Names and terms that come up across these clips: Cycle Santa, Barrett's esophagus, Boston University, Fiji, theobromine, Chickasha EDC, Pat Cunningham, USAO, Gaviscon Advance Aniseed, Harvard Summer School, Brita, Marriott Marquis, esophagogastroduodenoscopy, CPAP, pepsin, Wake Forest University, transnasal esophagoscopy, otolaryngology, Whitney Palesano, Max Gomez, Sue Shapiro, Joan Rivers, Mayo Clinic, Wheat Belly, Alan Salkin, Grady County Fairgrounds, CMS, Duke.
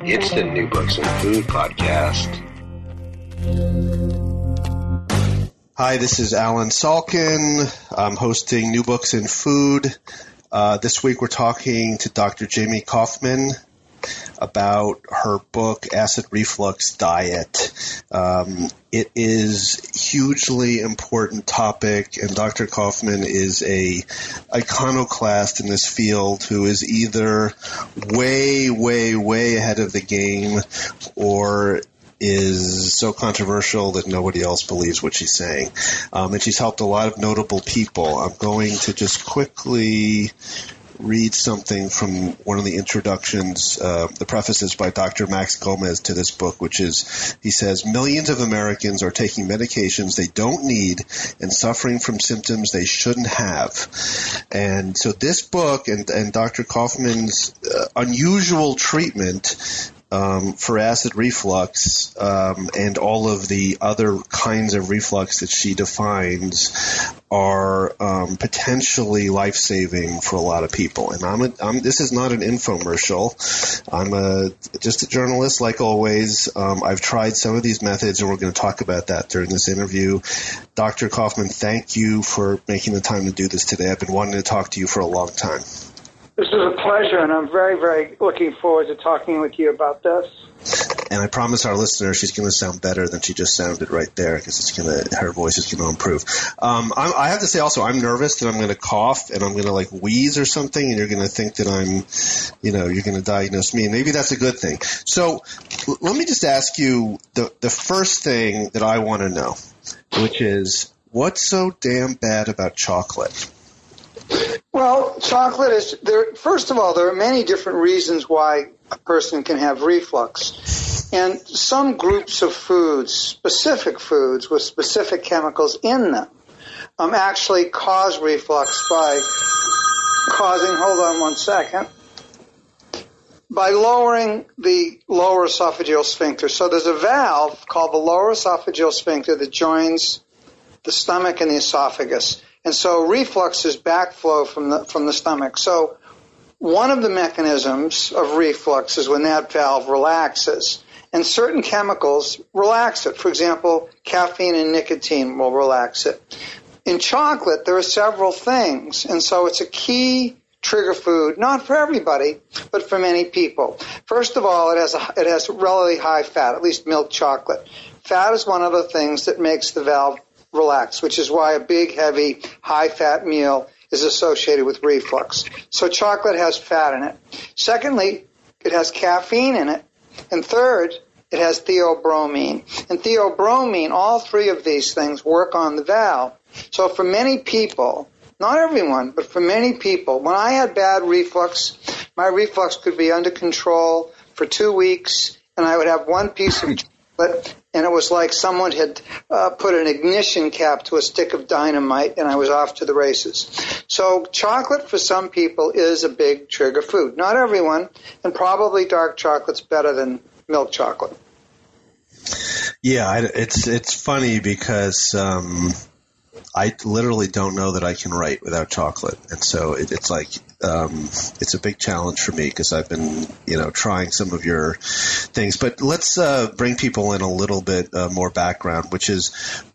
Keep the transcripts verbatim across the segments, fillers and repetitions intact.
It's the New Books in Food podcast. Hi, this is Alan Salkin. I'm hosting New Books in Food. Uh, this week we're talking to Doctor Jamie Kaufman about her book, Acid Reflux Diet. Um, it is a hugely important topic, and Doctor Kaufman is a iconoclast in this field who is either way, way, way ahead of the game or is so controversial that nobody else believes what she's saying. Um, and she's helped a lot of notable people. I'm going to just quickly read something from one of the introductions, uh, the prefaces by Doctor Max Gomez to this book, which is, he says, millions of Americans are taking medications they don't need and suffering from symptoms they shouldn't have. And so this book and, and Doctor Kaufman's uh, unusual treatment Um, for acid reflux um, and all of the other kinds of reflux that she defines are um, potentially life-saving for a lot of people. And I'm, a, I'm this is not an infomercial. I'm a just a journalist, like always. Um, I've tried some of these methods, and we're going to talk about that during this interview. Doctor Kaufman, thank you for making the time to do this today. I've been wanting to talk to you for a long time. This is a pleasure, and I'm very, very looking forward to talking with you about this. And I promise our listener she's going to sound better than she just sounded right there because it's going to her voice is going to improve. Um, I'm, I have to say also I'm nervous that I'm going to cough and I'm going to like wheeze or something, and you're going to think that I'm, you know, you're going to diagnose me, and maybe that's a good thing. So l- let me just ask you the the first thing that I want to know, which is what's so damn bad about chocolate? Well, chocolate is there. First of all, there are many different reasons why a person can have reflux, and some groups of foods, specific foods with specific chemicals in them, um, actually cause reflux by causing. Hold on one second. By lowering the lower esophageal sphincter. So there's a valve called the lower esophageal sphincter that joins the stomach and the esophagus. And so reflux is backflow from the from the stomach. So one of the mechanisms of reflux is when that valve relaxes. And certain chemicals relax it. For example, caffeine and nicotine will relax it. In chocolate, there are several things. And so it's a key trigger food, not for everybody, but for many people. First of all, it has a, it has relatively high fat, at least milk chocolate. Fat is one of the things that makes the valve relax, which is why a big, heavy, high-fat meal is associated with reflux. So chocolate has fat in it. Secondly, it has caffeine in it. And third, it has theobromine. And theobromine, all three of these things work on the valve. So for many people, not everyone, but for many people, when I had bad reflux, my reflux could be under control for two weeks, and I would have one piece of chocolate. And it was like someone had uh, put an ignition cap to a stick of dynamite, and I was off to the races. So chocolate for some people is a big trigger food. Not everyone, and probably dark chocolate's better than milk chocolate. Yeah, it's it's funny because um, I literally don't know that I can write without chocolate. And so it, it's like um, it's a big challenge for me because I've been, you know, trying some of your things. But let's uh, bring people in a little bit uh, more background, which is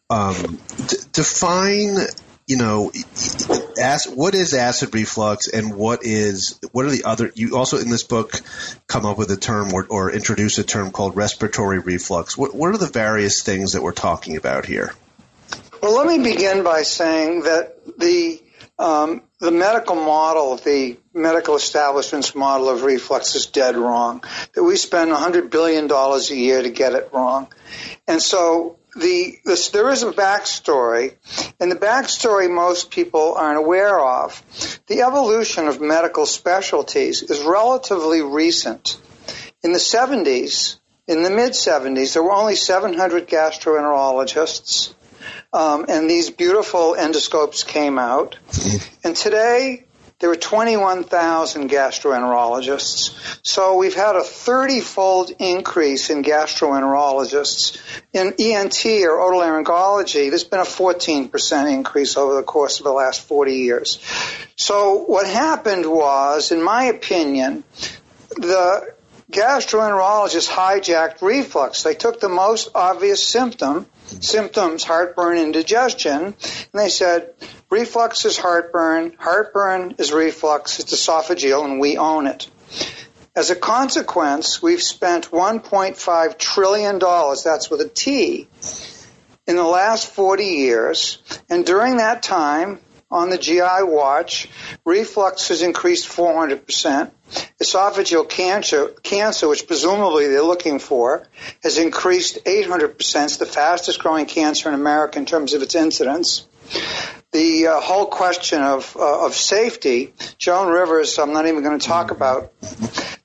um, d- define, you know, as, what is acid reflux and what is what are the other – you also in this book come up with a term or, or introduce a term called respiratory reflux. What, what are the various things that we're talking about here? Well, let me begin by saying that the um, the medical model, the medical establishment's model of reflux is dead wrong, that we spend one hundred billion dollars a year to get it wrong. And so the this, there is a backstory, and the backstory most people aren't aware of. The evolution of medical specialties is relatively recent. In the seventies, in the mid seventies, there were only seven hundred gastroenterologists, um, and these beautiful endoscopes came out. And today, there are twenty-one thousand gastroenterologists. So we've had a thirty-fold increase in gastroenterologists. In E N T, or otolaryngology, there's been a fourteen percent increase over the course of the last forty years. So what happened was, in my opinion, the gastroenterologists hijacked reflux. They took the most obvious symptom, symptoms, heartburn, indigestion, and they said, reflux is heartburn, heartburn is reflux, it's esophageal, and we own it. As a consequence, we've spent one point five trillion dollars, that's with a T, in the last forty years, and during that time, on the G I watch, reflux has increased four hundred percent. Esophageal cancer, cancer, which presumably they're looking for, has increased eight hundred percent. It's the fastest growing cancer in America in terms of its incidence. The uh, whole question of uh, of safety, Joan Rivers, I'm not even going to talk about,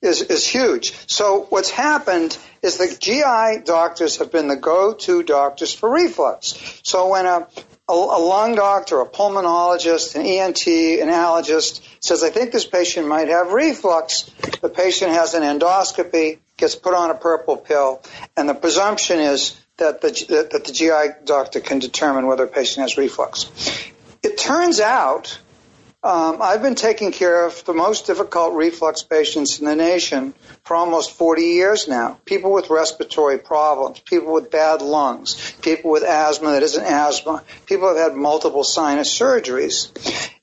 is, is huge. So what's happened is the G I doctors have been the go-to doctors for reflux. So when a A lung doctor, a pulmonologist, an E N T, an allergist says, I think this patient might have reflux. The patient has an endoscopy, gets put on a purple pill, and the presumption is that the, that the G I doctor can determine whether a patient has reflux. It turns out um, I've been taking care of the most difficult reflux patients in the nation for almost forty years now. People with respiratory problems, people with bad lungs, people with asthma that isn't asthma, people have had multiple sinus surgeries.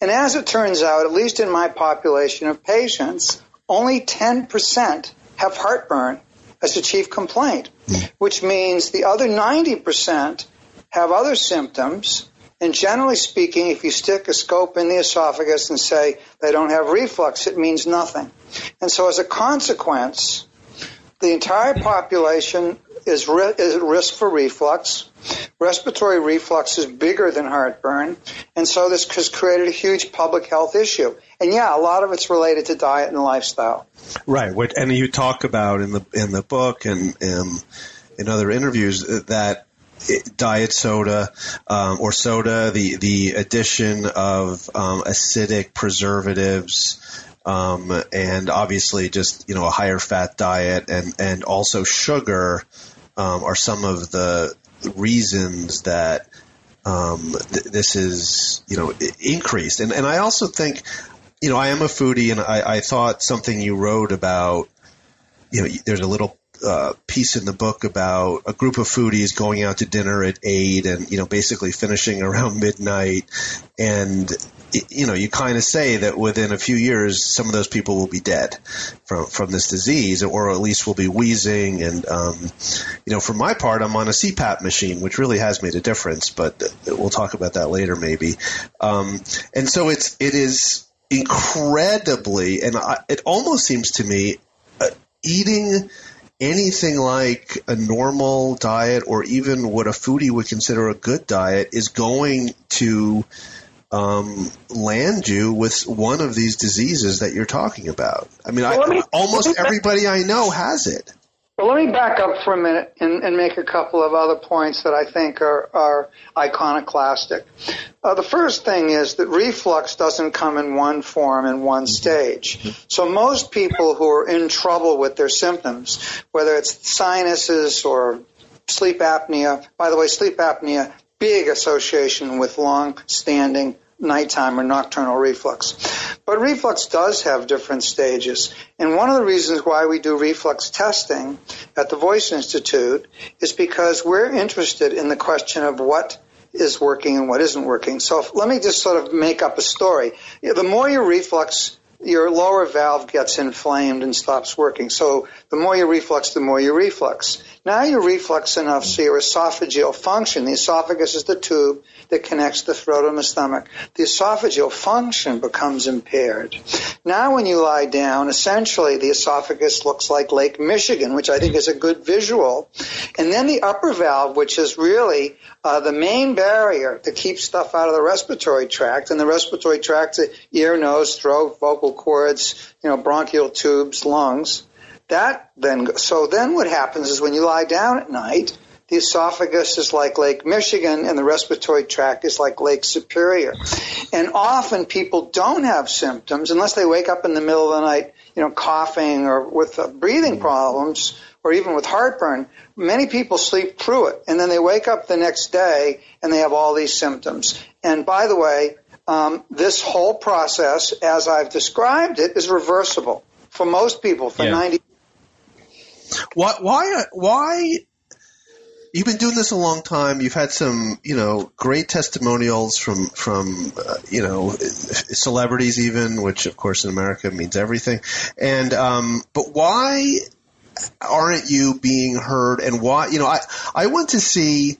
And as it turns out, at least in my population of patients, only ten percent have heartburn as a chief complaint, which means the other ninety percent have other symptoms. And generally speaking, if you stick a scope in the esophagus and say they don't have reflux, it means nothing. And so as a consequence, the entire population is, re- is at risk for reflux. Respiratory reflux is bigger than heartburn. And so this has created a huge public health issue. And yeah, a lot of it's related to diet and lifestyle. Right. And you talk about in the in the book and, and in other interviews that diet soda um, or soda, the, the addition of um, acidic preservatives, um, and obviously just, you know, a higher fat diet and, and also sugar um, are some of the reasons that um, th- this is, you know, increased. And, and I also think, you know, I am a foodie, and I, I thought something you wrote about, you know, there's a little Uh, piece in the book about a group of foodies going out to dinner at eight and, you know, basically finishing around midnight. And, you know, you kind of say that within a few years, some of those people will be dead from, from this disease, or at least will be wheezing. And, um, you know, for my part, I'm on a C PAP machine, which really has made a difference, but we'll talk about that later maybe. Um, and so it's, it is incredibly, and I, it almost seems to me uh, eating anything like a normal diet, or even what a foodie would consider a good diet, is going to um, land you with one of these diseases that you're talking about. I mean, well, I, me, almost everybody back, I know has it. Well, let me back up for a minute and, and make a couple of other points that I think are, are iconoclastic. Uh, the first thing is that reflux doesn't come in one form in one stage. So most people who are in trouble with their symptoms, whether it's sinuses or sleep apnea, by the way, sleep apnea, big association with long-standing nighttime or nocturnal reflux. But reflux does have different stages. And one of the reasons why we do reflux testing at the Voice Institute is because we're interested in the question of what is working and what isn't working. So if, let me just sort of make up a story. The more your reflux, your lower valve gets inflamed and stops working. So the more you reflux, the more you reflux. Now you reflux enough so your esophageal function, the esophagus is the tube that connects the throat and the stomach. The esophageal function becomes impaired. Now when you lie down, essentially the esophagus looks like Lake Michigan, which I think is a good visual. And then the upper valve, which is really uh, the main barrier to keep stuff out of the respiratory tract, and the respiratory tract, the ear, nose, throat, vocal cords, you know, bronchial tubes, lungs. That then, so then what happens is when you lie down at night, the esophagus is like Lake Michigan and the respiratory tract is like Lake Superior. And often people don't have symptoms unless they wake up in the middle of the night, you know, coughing or with uh, breathing problems or even with heartburn. Many people sleep through it and then they wake up the next day and they have all these symptoms. And by the way, um, this whole process, as I've described it, is reversible for most people, for yeah. ninety percent. Why, why, why? You've been doing this a long time. You've had some, you know, great testimonials from, from uh, you know, celebrities even, which, of course, in America means everything. And um, but why aren't you being heard? And why, you know, I, I went to see,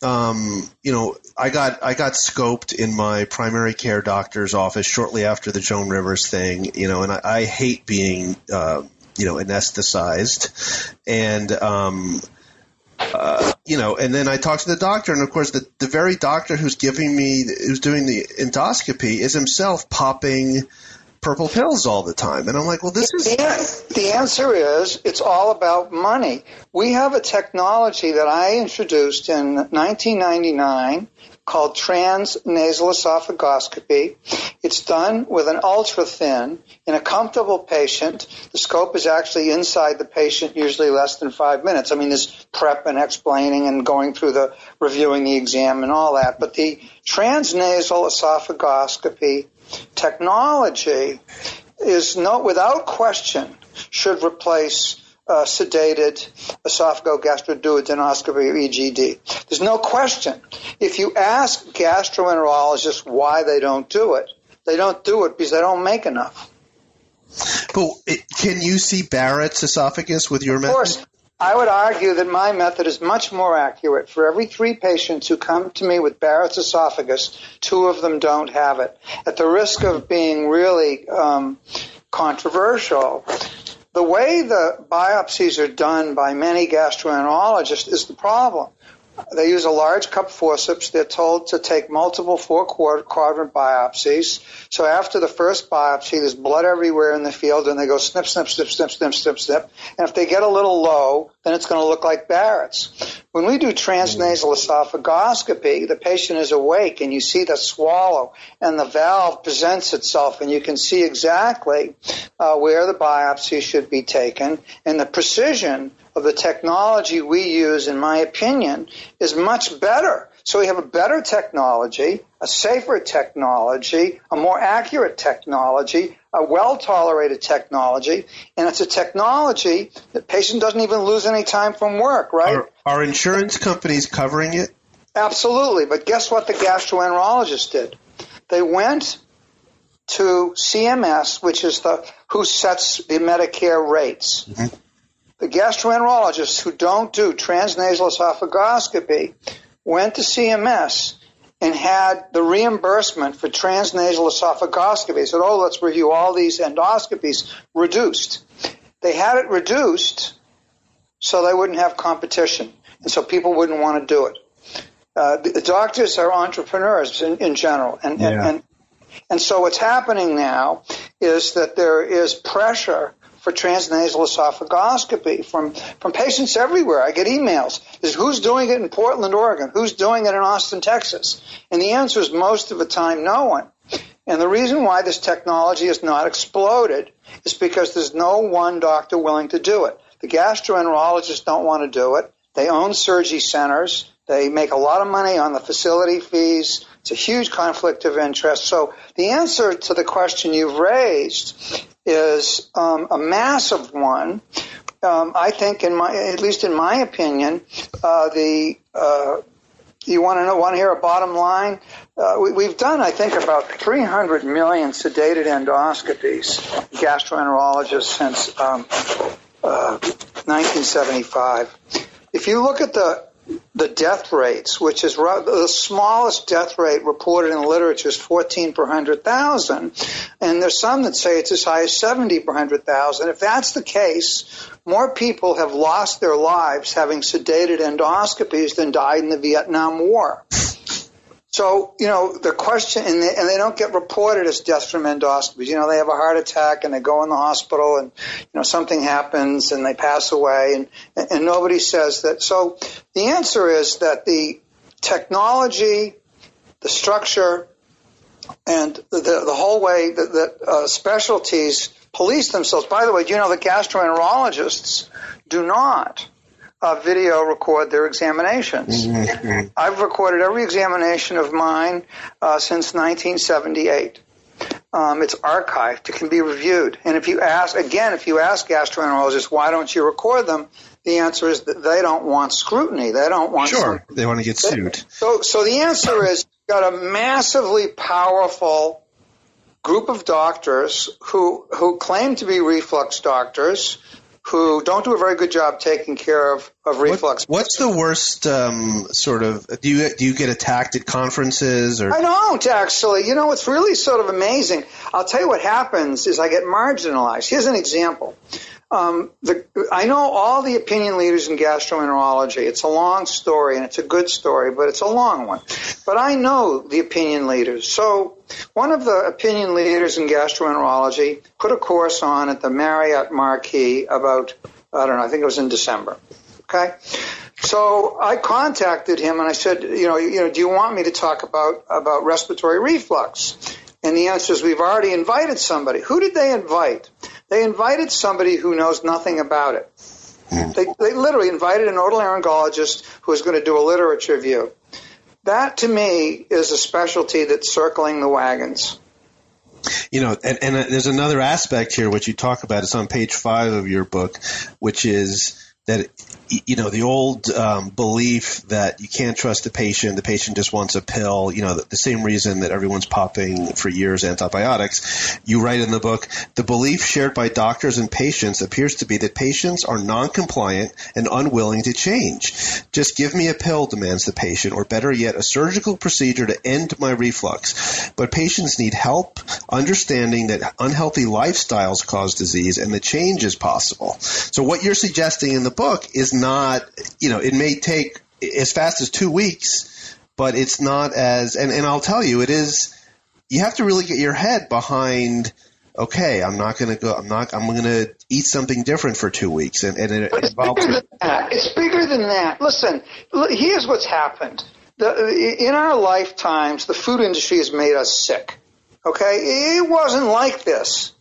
um, you know, I got I got scoped in my primary care doctor's office shortly after the Joan Rivers thing, you know, and I, I hate being, uh, you know, anesthetized. And um Uh, you know, and then I talked to the doctor, and of course, the, the very doctor who's giving me, who's doing the endoscopy, is himself popping purple pills all the time. And I'm like, well, this is the, the answer is it's all about money. We have a technology that I introduced in nineteen ninety-nine called transnasal esophagoscopy. It's done with an ultra-thin in a comfortable patient. The scope is actually inside the patient, usually less than five minutes. I mean, there's prep and explaining and going through the reviewing the exam and all that. But the transnasal esophagoscopy technology is not, without question, should replace Uh, sedated esophagogastroduodenoscopy, or E G D. There's no question. If you ask gastroenterologists why they don't do it, they don't do it because they don't make enough. But it, can you see Barrett's esophagus with your method? Of course. I would argue that my method is much more accurate. For every three patients who come to me with Barrett's esophagus, two of them don't have it. At the risk of being really um, controversial, the way the biopsies are done by many gastroenterologists is the problem. They use a large cup forceps. They're told to take multiple four-quadrant biopsies. So after the first biopsy, there's blood everywhere in the field, and they go snip, snip, snip, snip, snip, snip, snip. And if they get a little low, then it's going to look like Barrett's. When we do transnasal esophagoscopy, the patient is awake, and you see the swallow, and the valve presents itself, and you can see exactly uh, where the biopsy should be taken, and the precision of the technology we use, in my opinion, is much better. So we have a better technology, a safer technology, a more accurate technology, a well-tolerated technology, and it's a technology that the patient doesn't even lose any time from work, right? Are, are insurance companies covering it? Absolutely, but guess what the gastroenterologists did? They went to C M S, which is the who sets the Medicare rates. Mm-hmm. The gastroenterologists who don't do transnasal esophagoscopy went to C M S and had the reimbursement for transnasal esophagoscopy. They said, oh, let's review all these endoscopies, reduced. They had it reduced so they wouldn't have competition, and so people wouldn't want to do it. Uh, the, the doctors are entrepreneurs in, in general, and, yeah. and, and, and so what's happening now is that there is pressure for transnasal esophagoscopy from, from patients everywhere. I get emails. It's, who's doing it in Portland, Oregon? Who's doing it in Austin, Texas? And the answer is most of the time no one. And the reason why this technology has not exploded is because there's no one doctor willing to do it. The gastroenterologists don't want to do it. They own surgery centers. They make a lot of money on the facility fees. It's a huge conflict of interest. So the answer to the question you've raised is um, a massive one. Um, I think, in my, at least in my opinion, uh, the uh, you want to know, want to hear a bottom line? Uh, we, we've done, I think, about three hundred million sedated endoscopies, gastroenterologists, since um, uh, nineteen seventy-five. If you look at the The death rates, which is the smallest death rate reported in the literature, is fourteen per one hundred thousand. And there's some that say it's as high as seventy per one hundred thousand. If that's the case, more people have lost their lives having sedated endoscopies than died in the Vietnam War. So, you know, the question, and they, and they don't get reported as deaths from endoscopies. You know, they have a heart attack and they go in the hospital and, you know, something happens and they pass away, and, and, and nobody says that. So the answer is that the technology, the structure, and the, the, the whole way that, that uh, specialties police themselves. By the way, do you know that gastroenterologists do not Uh, video record their examinations? Mm-hmm. I've recorded every examination of mine uh, since nineteen seventy-eight. Um, it's archived. It can be reviewed. And if you ask, again, if you ask gastroenterologists, why don't you record them? The answer is that they don't want scrutiny. They don't want Sure. Scrutiny. They want to get sued. They, so, so the answer is you've got a massively powerful group of doctors who who claim to be reflux doctors, who don't do a very good job taking care of, of reflux. What, what's the worst um, sort of – do you do you get attacked at conferences? Or I don't, actually. You know, it's really sort of amazing. I'll tell you what happens is I get marginalized. Here's an example. Um, the, I know all the opinion leaders in gastroenterology. It's a long story, and it's a good story, but it's a long one. But I know the opinion leaders. So one of the opinion leaders in gastroenterology put a course on at the Marriott Marquis about, I don't know, I think it was in December. Okay? So I contacted him, and I said, you know, you know, do you want me to talk about, about respiratory reflux? And the answer is, we've already invited somebody. Who did they invite? They invited somebody who knows nothing about it. They, they literally invited an otolaryngologist who was going to do a literature review. That, to me, is a specialty that's circling the wagons. You know, and, and there's another aspect here which you talk about. It's on page five of your book, which is that, you know, the old um, belief that you can't trust the patient, the patient just wants a pill, you know, the, the same reason that everyone's popping for years antibiotics. You write in the book, the belief shared by doctors and patients appears to be that patients are non-compliant and unwilling to change. Just give me a pill, demands the patient, or better yet, a surgical procedure to end my reflux. But patients need help understanding that unhealthy lifestyles cause disease and the change is possible. So what you're suggesting in the book is not, you know, it may take as fast as two weeks, but it's not as, and, and I'll tell you, it is, you have to really get your head behind, okay, I'm not going to go, I'm not, I'm going to eat something different for two weeks. And, and it it's involves. Bigger than that. It's bigger than that. Listen, here's what's happened. The, in our lifetimes, the food industry has made us sick. Okay. It wasn't like this.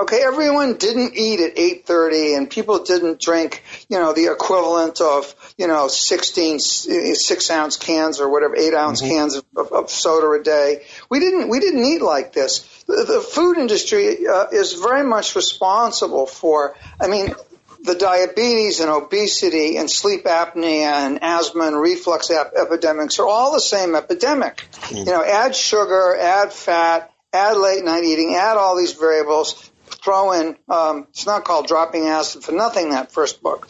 Okay, everyone didn't eat at eight thirty, and people didn't drink, you know, the equivalent of, you know, sixteen, six-ounce cans or whatever, eight-ounce mm-hmm. cans of, of soda a day. We didn't we didn't eat like this. The, the food industry uh, is very much responsible for, I mean, the diabetes and obesity and sleep apnea and asthma and reflux ap- epidemics are all the same epidemic. Mm-hmm. You know, add sugar, add fat, add late-night eating, add all these variables. Throw in, um, it's not called Dropping Acid for Nothing, that first book.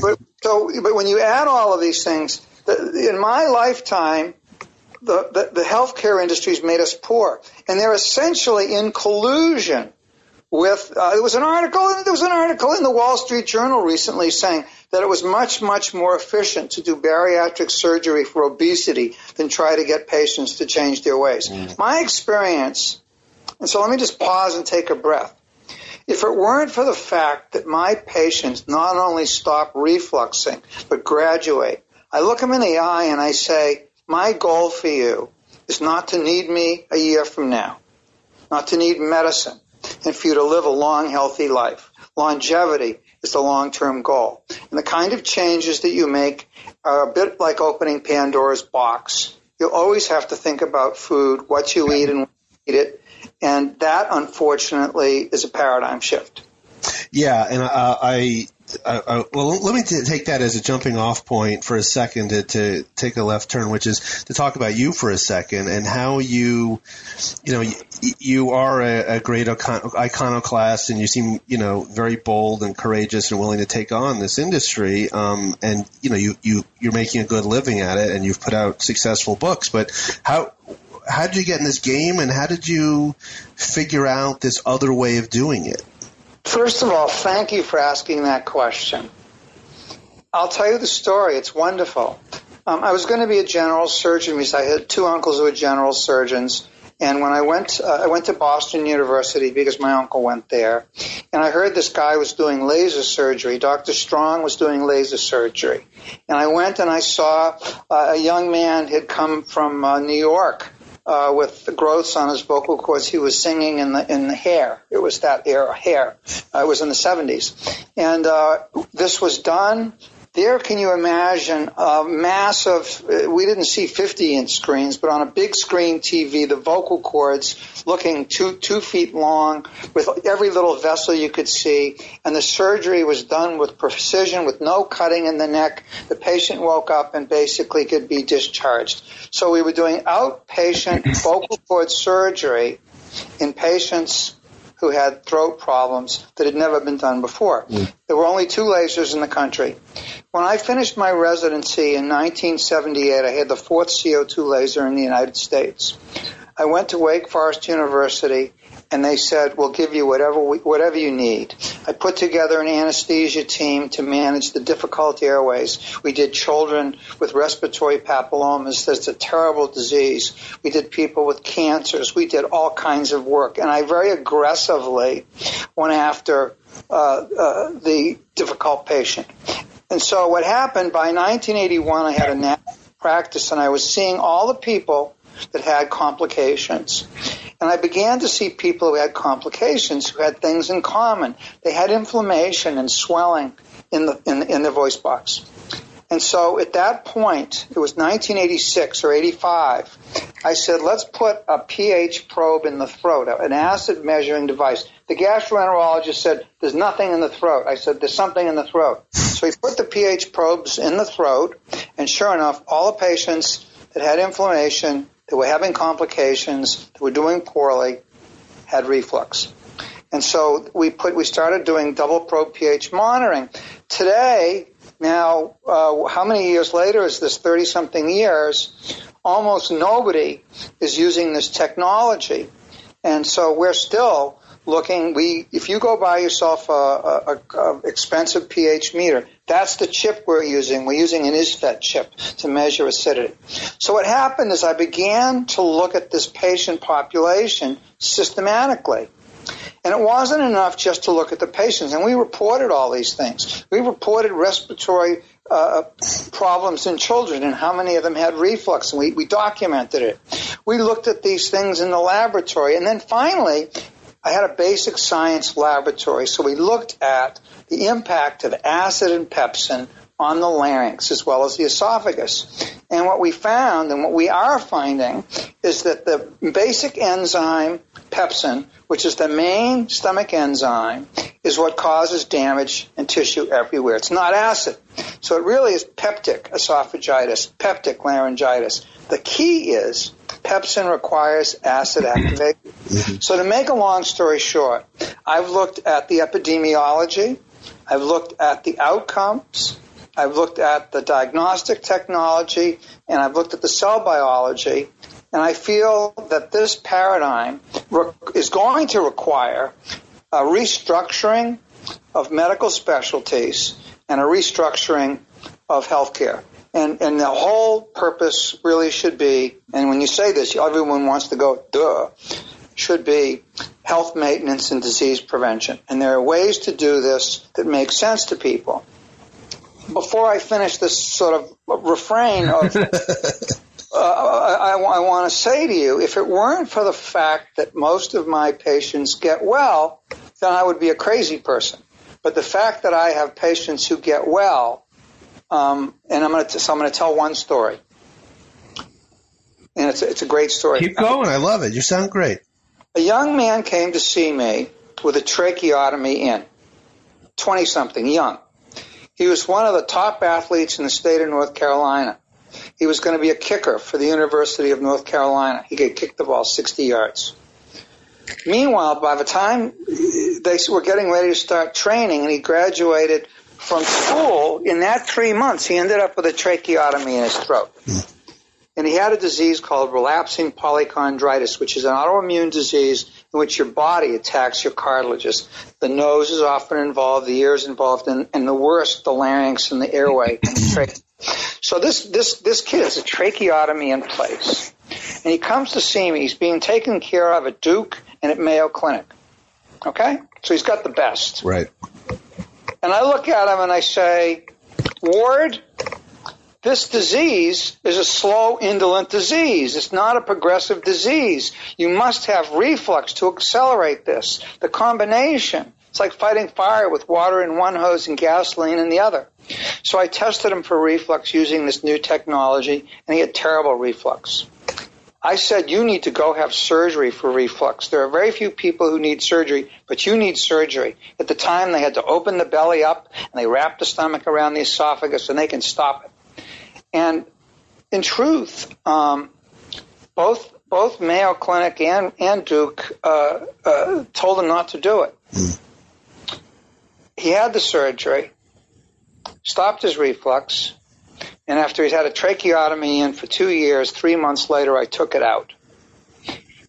but so, but when you add all of these things, the, in my lifetime, the, the, the healthcare industry's made us poor. And they're essentially in collusion with, uh, there was an article, there was an article in the Wall Street Journal recently saying that it was much, much more efficient to do bariatric surgery for obesity than try to get patients to change their ways. Mm. My experience, and so let me just pause and take a breath. If it weren't for the fact that my patients not only stop refluxing, but graduate, I look them in the eye and I say, my goal for you is not to need me a year from now, not to need medicine, and for you to live a long, healthy life. Longevity is the long-term goal. And the kind of changes that you make are a bit like opening Pandora's box. You always have to think about food, what you eat and when you eat it. And that, unfortunately, is a paradigm shift. Yeah, and uh, I, I, I – well, let me t- take that as a jumping-off point for a second to, to take a left turn, which is to talk about you for a second and how you – you know, you, you are a, a great icon- iconoclast and you seem, you know, very bold and courageous and willing to take on this industry. Um, and, you know, you, you, you're making a good living at it and you've put out successful books. But how – how did you get in this game, and how did you figure out this other way of doing it? First of all, thank you for asking that question. I'll tell you the story. It's wonderful. Um, I was going to be a general surgeon because I had two uncles who were general surgeons. And when I went, uh, I went to Boston University because my uncle went there. And I heard this guy was doing laser surgery. Doctor Strong was doing laser surgery. And I went and I saw uh, a young man had come from uh, New York uh, with the growths on his vocal cords. He was singing in the in the hair. It was that era, hair. Uh, it was in the seventies. And uh, this was done. There, can you imagine a massive, we didn't see fifty-inch screens, but on a big screen T V, the vocal cords looking two, two feet long with every little vessel you could see. And the surgery was done with precision, with no cutting in the neck. The patient woke up and basically could be discharged. So we were doing outpatient vocal cord surgery in patients who had throat problems that had never been done before. Mm. There were only two lasers in the country. When I finished my residency in nineteen seventy-eight, I had the fourth C O two laser in the United States. I went to Wake Forest University, and they said, we'll give you whatever we, whatever you need. I put together an anesthesia team to manage the difficult airways. We did children with respiratory papillomas. That's a terrible disease. We did people with cancers. We did all kinds of work. And I very aggressively went after uh, uh, the difficult patient. And so what happened, by nineteen eighty-one, I had a national practice, and I was seeing all the people that had complications. And I began to see people who had complications who had things in common. They had inflammation and swelling in the in, in their voice box. And so at that point, it was nineteen eighty-six or eighty-five, I said, let's put a pH probe in the throat, an acid measuring device. The gastroenterologist said, there's nothing in the throat. I said, there's something in the throat. So he put the pH probes in the throat, and sure enough, all the patients that had inflammation, that were having complications, that were doing poorly, had reflux. And so we put we started doing double probe pH monitoring. Today, now, uh, how many years later is this, thirty-something years, almost nobody is using this technology. And so we're still looking. We, if you go buy yourself a, a, a expensive pH meter, that's the chip we're using. We're using an ISFET chip to measure acidity. So what happened is I began to look at this patient population systematically. And it wasn't enough just to look at the patients. And we reported all these things. We reported respiratory uh, problems in children and how many of them had reflux. And we, we documented it. We looked at these things in the laboratory. And then finally, I had a basic science laboratory. So we looked at the impact of acid and pepsin on the larynx as well as the esophagus. And what we found and what we are finding is that the basic enzyme pepsin, which is the main stomach enzyme, is what causes damage in tissue everywhere. It's not acid. So it really is peptic esophagitis, peptic laryngitis. The key is pepsin requires acid activation. Mm-hmm. So to make a long story short, I've looked at the epidemiology. I've looked at the outcomes. I've looked at the diagnostic technology, and I've looked at the cell biology, and I feel that this paradigm re- is going to require a restructuring of medical specialties and a restructuring of healthcare. And, and the whole purpose really should be, and when you say this, everyone wants to go, duh, should be health maintenance and disease prevention. And there are ways to do this that make sense to people. Before I finish this sort of refrain, of, uh, I, I, I want to say to you, if it weren't for the fact that most of my patients get well, then I would be a crazy person. But the fact that I have patients who get well, um, and I'm going to so I'm going to tell one story, and it's it's a great story. Keep going, I love it. You sound great. A young man came to see me with a tracheotomy in, twenty-something, young. He was one of the top athletes in the state of North Carolina. He was going to be a kicker for the University of North Carolina. He could kick the ball sixty yards. Meanwhile, by the time they were getting ready to start training and he graduated from school, in that three months, he ended up with a tracheotomy in his throat. And he had a disease called relapsing polychondritis, which is an autoimmune disease in which your body attacks your cartilages. The nose is often involved, the ear is involved, and, and the worst, the larynx and the airway and the trachea. So this this this kid has a tracheotomy in place, and he comes to see me. He's being taken care of at Duke and at Mayo Clinic. Okay, so he's got the best. Right. And I look at him and I say, Ward, this disease is a slow, indolent disease. It's not a progressive disease. You must have reflux to accelerate this. The combination, it's like fighting fire with water in one hose and gasoline in the other. So I tested him for reflux using this new technology, and he had terrible reflux. I said, you need to go have surgery for reflux. There are very few people who need surgery, but you need surgery. At the time, they had to open the belly up, and they wrap the stomach around the esophagus, and they can stop it. And in truth, um, both both Mayo Clinic and, and Duke uh, uh, told him not to do it. Mm. He had the surgery, stopped his reflux, and after he's had a tracheotomy in for two years, three months later, I took it out.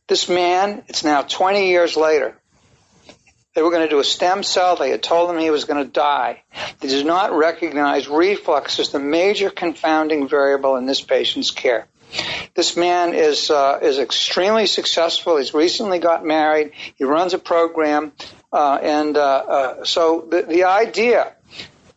This man, it's now twenty years later. They were going to do a stem cell. They had told him he was going to die. They did not recognize reflux as the major confounding variable in this patient's care. This man is uh, is extremely successful. He's recently got married. He runs a program. Uh, and uh, uh, so the, the idea...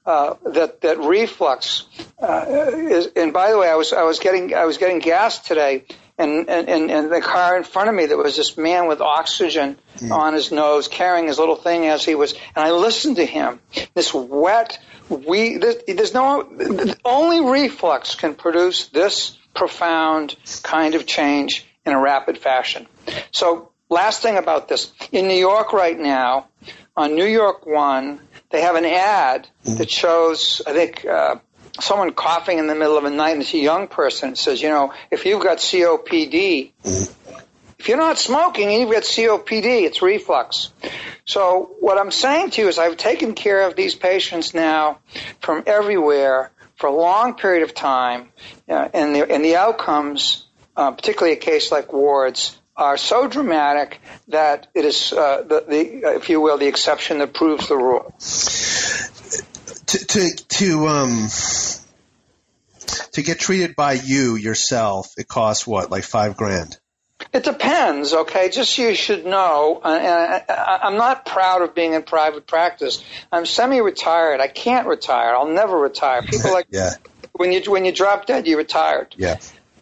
Uh, that that reflux uh, is, and by the way, I was I was getting I was getting gas today, and and in the car in front of me there was this man with oxygen mm. on his nose, carrying his little thing as he was, and I listened to him. This wet, we this, there's no only reflux can produce this profound kind of change in a rapid fashion. So last thing about this, in New York right now, on New York One. They have an ad that shows, I think, uh, someone coughing in the middle of the night, and it's a young person. It says, you know, if you've got C O P D, if you're not smoking and you've got C O P D, it's reflux. So what I'm saying to you is I've taken care of these patients now from everywhere for a long period of time, uh, and, the, and the outcomes, uh, particularly a case like Ward's, are so dramatic that it is, uh, the, the, if you will, the exception that proves the rule. To to to um to get treated by you yourself, it costs what, like five grand? It depends. Okay, just so you should know, and I, I'm not proud of being in private practice. I'm semi-retired. I can't retire. I'll never retire. People like yeah. when you when you drop dead, you're retired. Yeah.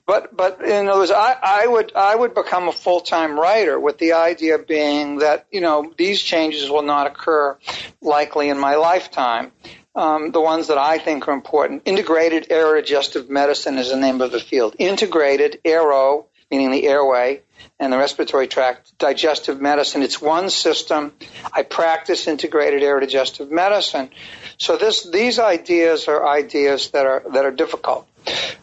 But but in other words, I, I would I would become a full-time writer with the idea being that, you know, these changes will not occur likely in my lifetime. Um, the ones that I think are important. Integrated aerodigestive medicine is the name of the field. Integrated aero, meaning the airway and the respiratory tract, digestive medicine. It's one system. I practice integrated aerodigestive medicine. So this these ideas are ideas that are that are difficult.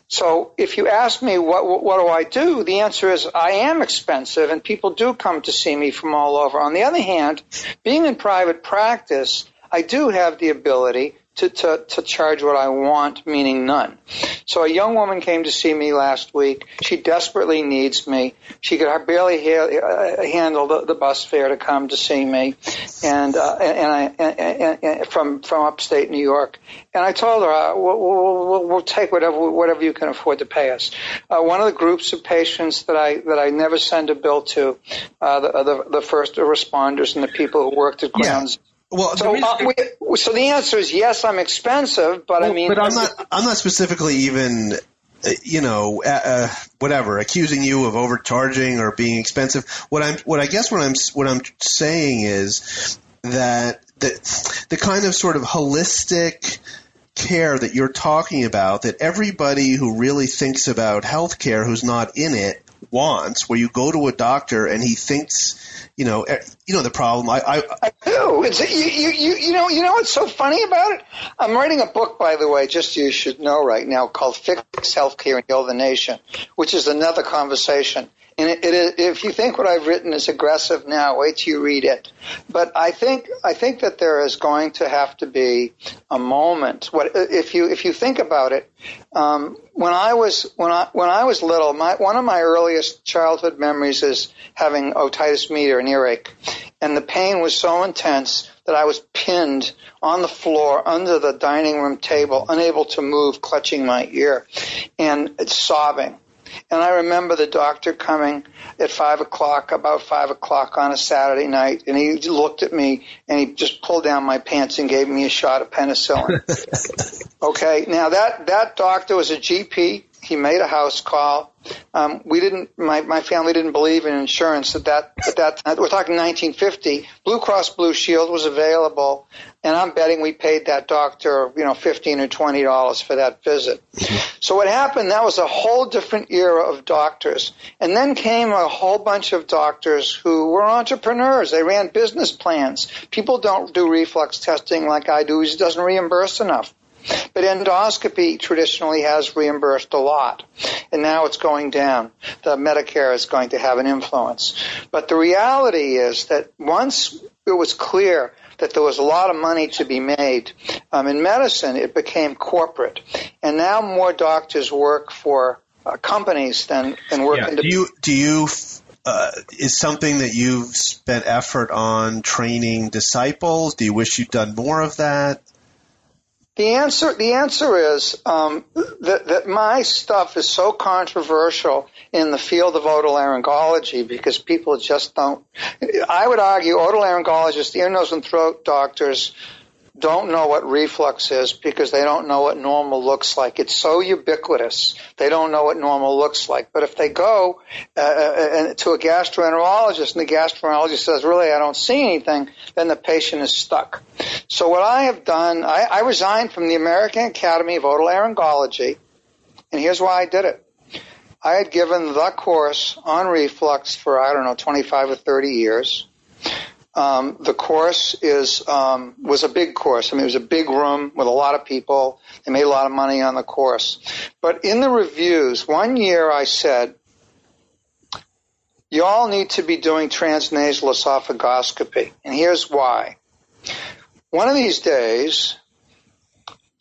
So if you ask me what, what what do I do, the answer is I am expensive, and people do come to see me from all over. On the other hand, being in private practice, I do have the ability to, to, to charge what I want, meaning none. So a young woman came to see me last week. She desperately needs me. She could barely ha- handle the, the bus fare to come to see me, and uh, and I and, and, and from from upstate New York. And I told her uh, we'll, we'll, we'll take whatever whatever you can afford to pay us. Uh, one of the groups of patients that I that I never send a bill to, uh, the, the the first responders and the people who worked at grounds. Yeah. Well, so, uh, we, so the answer is yes. I'm expensive, but well, I mean, but I'm not. I'm not specifically even, uh, you know, uh, uh, whatever, accusing you of overcharging or being expensive. What I'm, what I guess, what I'm, what I'm saying is that the the kind of sort of holistic care that you're talking about, that everybody who really thinks about healthcare, who's not in it, wants, where you go to a doctor and he thinks, you know, you know the problem. I, I, I do. It's you, you, you know, you know what's so funny about it? I'm writing a book, by the way, just so you should know right now, called "Fix Healthcare and Heal the Nation," which is another conversation. And it, it, if you think what I've written is aggressive now, wait till you read it. But I think I think that there is going to have to be a moment. What if you if you think about it? Um, When I was when I when I was little, my, one of my earliest childhood memories is having otitis media, an earache, and the pain was so intense that I was pinned on the floor under the dining room table, unable to move, clutching my ear and sobbing. And I remember the doctor coming at five o'clock, about five o'clock on a Saturday night, and he looked at me, and he just pulled down my pants and gave me a shot of penicillin. Okay, now that, that doctor was a G P. He made a house call. Um, we didn't. My, my family didn't believe in insurance at that at that time. We're talking nineteen fifty. Blue Cross Blue Shield was available, and I'm betting we paid that doctor, you know, fifteen or twenty dollars for that visit. So what happened? That was a whole different era of doctors, and then came a whole bunch of doctors who were entrepreneurs. They ran business plans. People don't do reflux testing like I do. It doesn't reimburse enough. But endoscopy traditionally has reimbursed a lot, and now it's going down. The Medicare is going to have an influence. But the reality is that once it was clear that there was a lot of money to be made um, in medicine, it became corporate. And now more doctors work for uh, companies than, than work yeah. individually. Do you, do you uh, is something that you've spent effort on training disciples? Do you wish you'd done more of that? The answer, the answer is um, that, that my stuff is so controversial in the field of otolaryngology because people just don't. I would argue otolaryngologists, ear, nose, and throat doctors don't know what reflux is because they don't know what normal looks like. It's so ubiquitous. They don't know what normal looks like. But if they go uh, to a gastroenterologist and the gastroenterologist says, really, I don't see anything, then the patient is stuck. So what I have done, I, I resigned from the American Academy of Otolaryngology, and here's why I did it. I had given the course on reflux for, I don't know, twenty-five or thirty years. Um, the course is um, was a big course. I mean, it was a big room with a lot of people. They made a lot of money on the course. But in the reviews, one year I said, you all need to be doing transnasal esophagoscopy, and here's why. One of these days,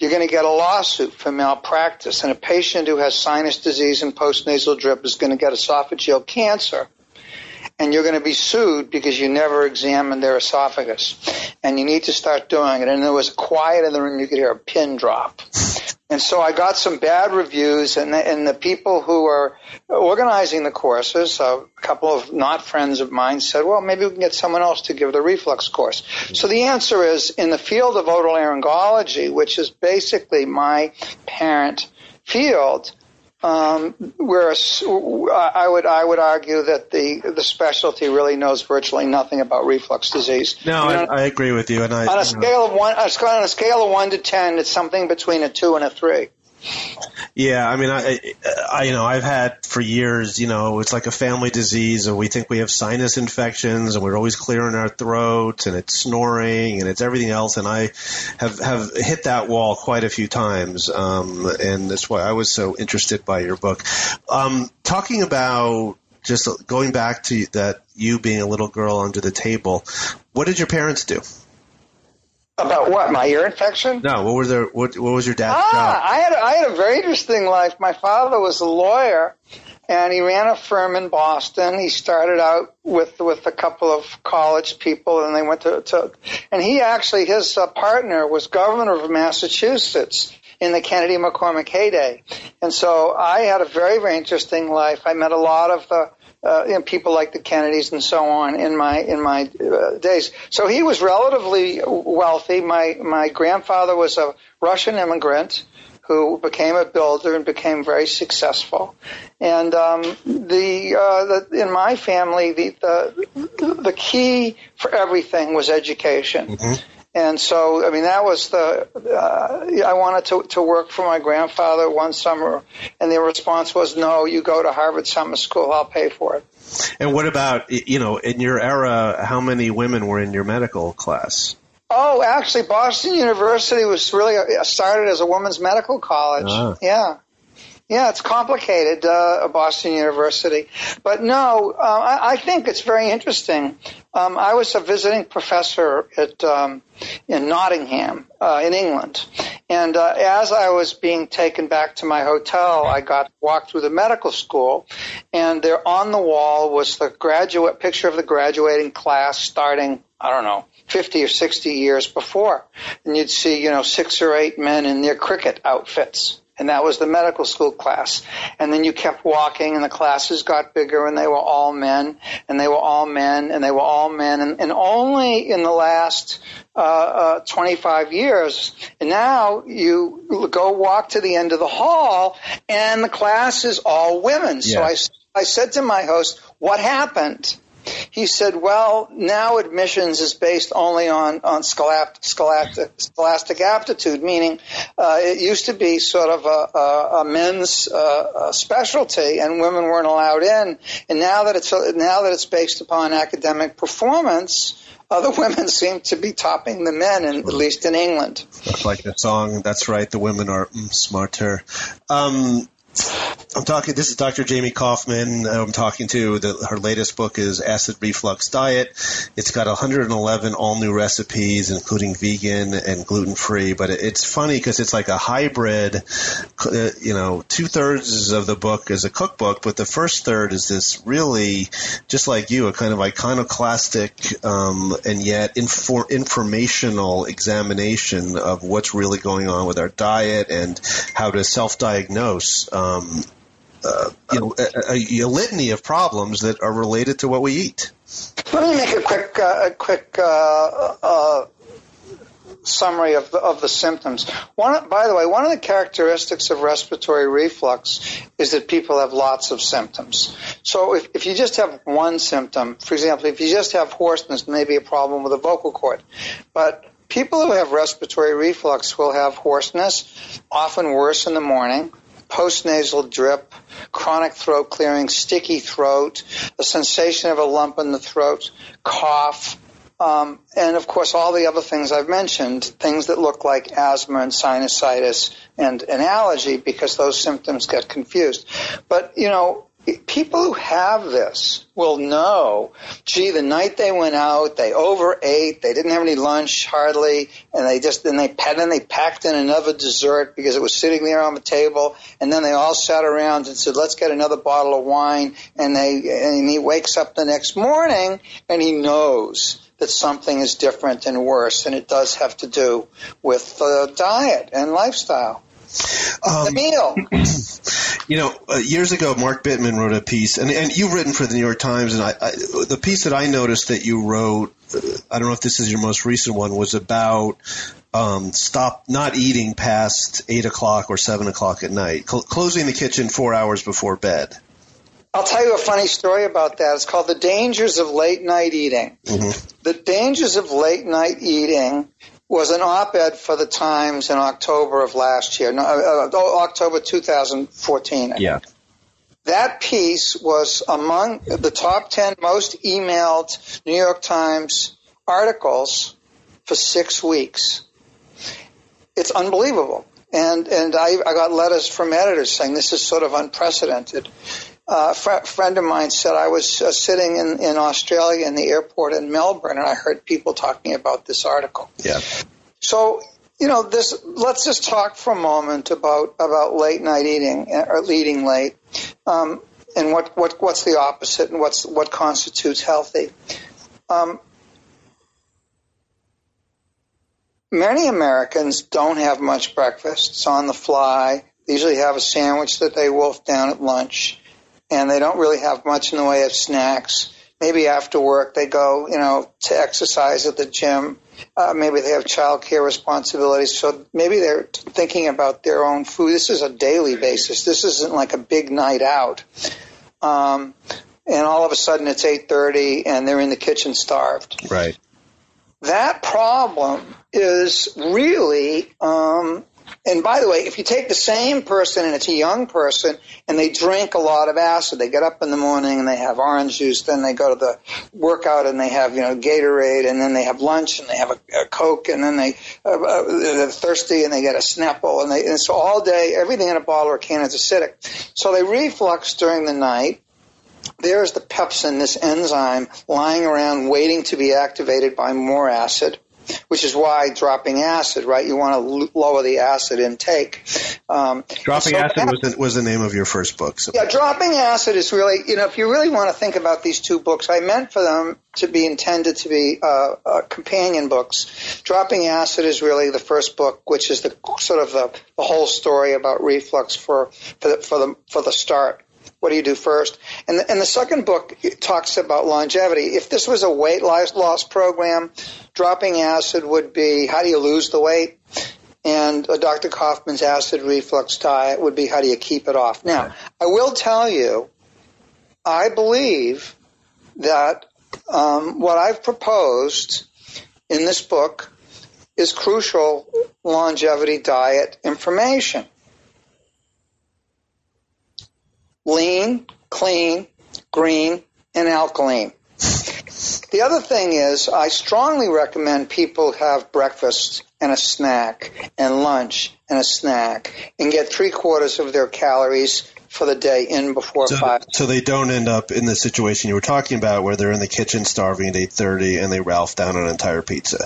you're going to get a lawsuit for malpractice, and a patient who has sinus disease and postnasal drip is going to get esophageal cancer. And you're going to be sued because you never examined their esophagus. And you need to start doing it. And there was quiet in the room. You could hear a pin drop. And so I got some bad reviews. And the, and the people who are organizing the courses, a couple of not friends of mine, said, well, maybe we can get someone else to give the reflux course. So the answer is, in the field of otolaryngology, which is basically my parent field, Um, whereas I would I would argue that the the specialty really knows virtually nothing about reflux disease. No, I, I agree with you. And I, on a scale of one, on a scale of one to ten, it's something between a two and a three. Yeah, I mean, I, I you know, I've had for years, you know, it's like a family disease, and we think we have sinus infections, and we're always clearing our throats, and it's snoring, and it's everything else, and I have, have hit that wall quite a few times, um, and that's why I was so interested by your book. Um, talking about just going back to that, you being a little girl under the table, what did your parents do? About what? My ear infection? No. What were their, What, what was your dad's ah, job? I had I had a very interesting life. My father was a lawyer, and he ran a firm in Boston. He started out with with a couple of college people, and they went to, to and he actually his uh, partner was governor of Massachusetts in the Kennedy-McCormick heyday. And so I had a very very interesting life. I met a lot of the. Uh, you know, people like the Kennedys and so on in my in my uh, days. So he was relatively wealthy. My my grandfather was a Russian immigrant who became a builder and became very successful. And um, the, uh, the in my family, the, the the key for everything was education. Mm-hmm. And so, I mean, that was the, uh, I wanted to, to work for my grandfather one summer, and the response was, no, you go to Harvard Summer School, I'll pay for it. And what about, you know, in your era, how many women were in your medical class? Oh, actually, Boston University was really a, started as a women's medical college. Ah. Yeah. Yeah, it's complicated, uh, Boston University. But no, uh, I, I think it's very interesting. Um, I was a visiting professor at um, in Nottingham, uh, in England, And uh, as I was being taken back to my hotel, I got walked through the medical school, and there on the wall was the graduate picture of the graduating class starting, I don't know, fifty or sixty years before. And you'd see, you know, six or eight men in their cricket outfits. And that was the medical school class. And then you kept walking, and the classes got bigger, and they were all men, and they were all men, and they were all men. And, and only in the last uh, uh, twenty-five years, and now you go walk to the end of the hall, and the class is all women. Yes. So I, I said to my host, what happened? He said, well, now admissions is based only on, on scholastic, scholastic, scholastic aptitude, meaning uh, it used to be sort of a, a, a men's uh, a specialty, and women weren't allowed in. And now that it's now that it's based upon academic performance, other women seem to be topping the men, in, at least in England. That's like the song, that's right, the women are mm, smarter. Um I'm talking. This is Doctor Jamie Kaufman. I'm talking to the, her latest book is Acid Reflux Diet. It's got one hundred eleven all new recipes, including vegan and gluten free. But it's funny because it's like a hybrid. You know, two thirds of the book is a cookbook, but the first third is this really, just like you, a kind of iconoclastic um, and yet infor- informational examination of what's really going on with our diet and how to self-diagnose. Um, Um, uh, you know, a, a, a litany of problems that are related to what we eat. Let me make a quick, uh, a quick uh, uh, summary of the, of the symptoms. One, by the way, one of the characteristics of respiratory reflux is that people have lots of symptoms. So if, if you just have one symptom, for example, if you just have hoarseness, maybe a problem with a vocal cord, but people who have respiratory reflux will have hoarseness, often worse in the morning, postnasal drip, chronic throat clearing, sticky throat, a sensation of a lump in the throat, cough, um, and, of course, all the other things I've mentioned, things that look like asthma and sinusitis and an allergy, because those symptoms get confused. But, you know, people who have this will know, gee, the night they went out, they overate, they didn't have any lunch hardly, and they just then they then they packed in another dessert because it was sitting there on the table, and then they all sat around and said, let's get another bottle of wine, and they and he wakes up the next morning and he knows that something is different and worse, and it does have to do with uh, diet and lifestyle. Um, the meal. You know, uh, years ago, Mark Bittman wrote a piece, and, and you've written for the New York Times, and I, I, the piece that I noticed that you wrote, uh, I don't know if this is your most recent one, was about um, stop not eating past eight o'clock or seven o'clock at night, cl- closing the kitchen four hours before bed. I'll tell you a funny story about that. It's called The Dangers of Late Night Eating. Mm-hmm. The Dangers of Late Night Eating was an op-ed for the Times in October of last year, no, uh, October two thousand fourteen. Yeah. That piece was among the top ten most emailed New York Times articles for six weeks. It's unbelievable. And and I, I got letters from editors saying this is sort of unprecedented. Uh, a fr- friend of mine said I was uh, sitting in, in Australia in the airport in Melbourne, and I heard people talking about this article. Yeah. So, you know, this. Let's just talk for a moment about, about late night eating or eating late, um, and what, what what's the opposite and what's what constitutes healthy. Um, many Americans don't have much breakfast. It's on the fly. They usually have a sandwich that they wolf down at lunch. And they don't really have much in the way of snacks. Maybe after work they go, you know, to exercise at the gym. Uh, maybe they have childcare responsibilities. So maybe they're thinking about their own food. This is a daily basis. This isn't like a big night out. Um, and all of a sudden it's eight thirty and they're in the kitchen starved. Right. That problem is really um, – and by the way, if you take the same person and it's a young person and they drink a lot of acid, they get up in the morning and they have orange juice, then they go to the workout and they have, you know, Gatorade, and then they have lunch and they have a, a Coke, and then they, uh, they're thirsty and they get a Snapple. And, they, and so all day, everything in a bottle or a can is acidic. So they reflux during the night. There's the pepsin, this enzyme, lying around waiting to be activated by more acid. which is why dropping acid, right? You want to l- lower the acid intake. Um, dropping so acid was the, was the name of your first book. So. Yeah, dropping acid is really, you know, if you really want to think about these two books, I meant for them to be intended to be uh, uh, companion books. Dropping acid is really the first book, which is the sort of the, the whole story about reflux for for the for the, for the start. What do you do first? And the, and the second book talks about longevity. If this was a weight loss program, dropping acid would be how do you lose the weight? And Doctor Kaufman's acid reflux diet would be how do you keep it off? Now, I will tell you, I believe that um, what I've proposed in this book is crucial longevity diet information. Lean, clean, green, and alkaline. The other thing is I strongly recommend people have breakfast and a snack and lunch and a snack and get three quarters of their calories for the day in before so, five. So they don't end up in the situation you were talking about where they're in the kitchen starving at eight thirty and they Ralph down an entire pizza.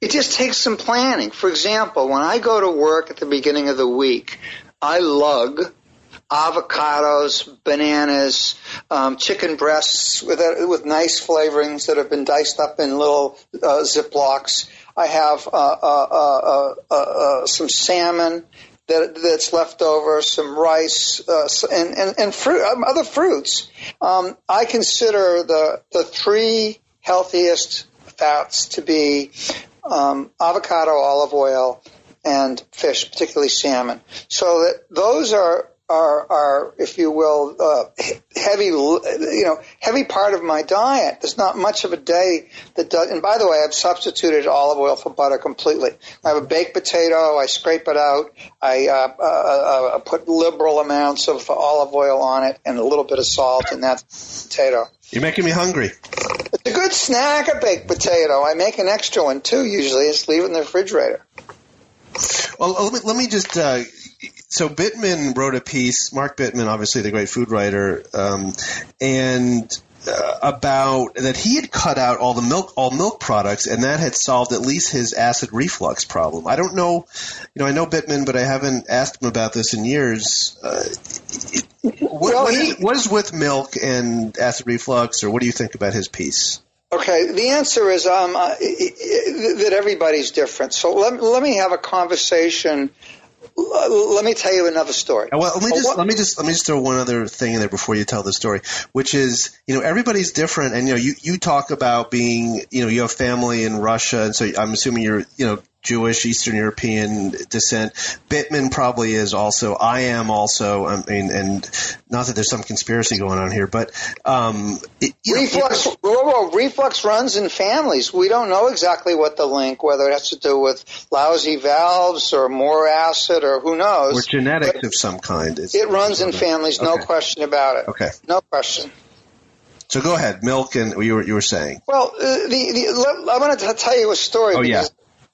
It just takes some planning. For example, when I go to work at the beginning of the week, I lug avocados, bananas, um, chicken breasts with uh, with nice flavorings that have been diced up in little uh, Ziplocs. I have uh, uh, uh, uh, uh, some salmon that that's left over, some rice, uh, and and, and fruit, um, other fruits. Um, I consider the the three healthiest fats to be um, avocado, olive oil, and fish, particularly salmon. So that those are. Are, are, if you will, uh, heavy, you know, heavy part of my diet. There's not much of a day that does. And by the way, I've substituted olive oil for butter completely. I have a baked potato. I scrape it out. I uh, uh, uh, put liberal amounts of olive oil on it and a little bit of salt, and that's potato. You're making me hungry. It's a good snack, a baked potato. I make an extra one too. Usually, I just leave it in the refrigerator. Well, let me, let me just. Uh... So Bittman wrote a piece, Mark Bittman, obviously the great food writer, um, and uh, about that he had cut out all the milk, all milk products, and that had solved at least his acid reflux problem. I don't know, you know, I know Bittman, but I haven't asked him about this in years. Uh, it, what, well, what, he, is, what is with milk and acid reflux, or what do you think about his piece? Okay, the answer is um, uh, that everybody's different. So let, let me have a conversation. Let me tell you another story. Well, let me just let me just let me just throw one other thing in there before you tell the story, which is, you know, everybody's different, and you know, you, you talk about being, you know, you have family in Russia, and so I'm assuming you're, you know, Jewish, Eastern European descent. Bittman probably is also. I am also. I mean, and not that there's some conspiracy going on here, but um, it, you reflux. Know, whoa, whoa, reflux runs in families. We don't know exactly what the link, whether it has to do with lousy valves or more acid or who knows, or genetics but of some kind. It's, it runs in families, no okay. question about it. Okay, no question. So go ahead, milk, and you were you were saying. Well, uh, the, the I want to tell you a story. Oh yeah.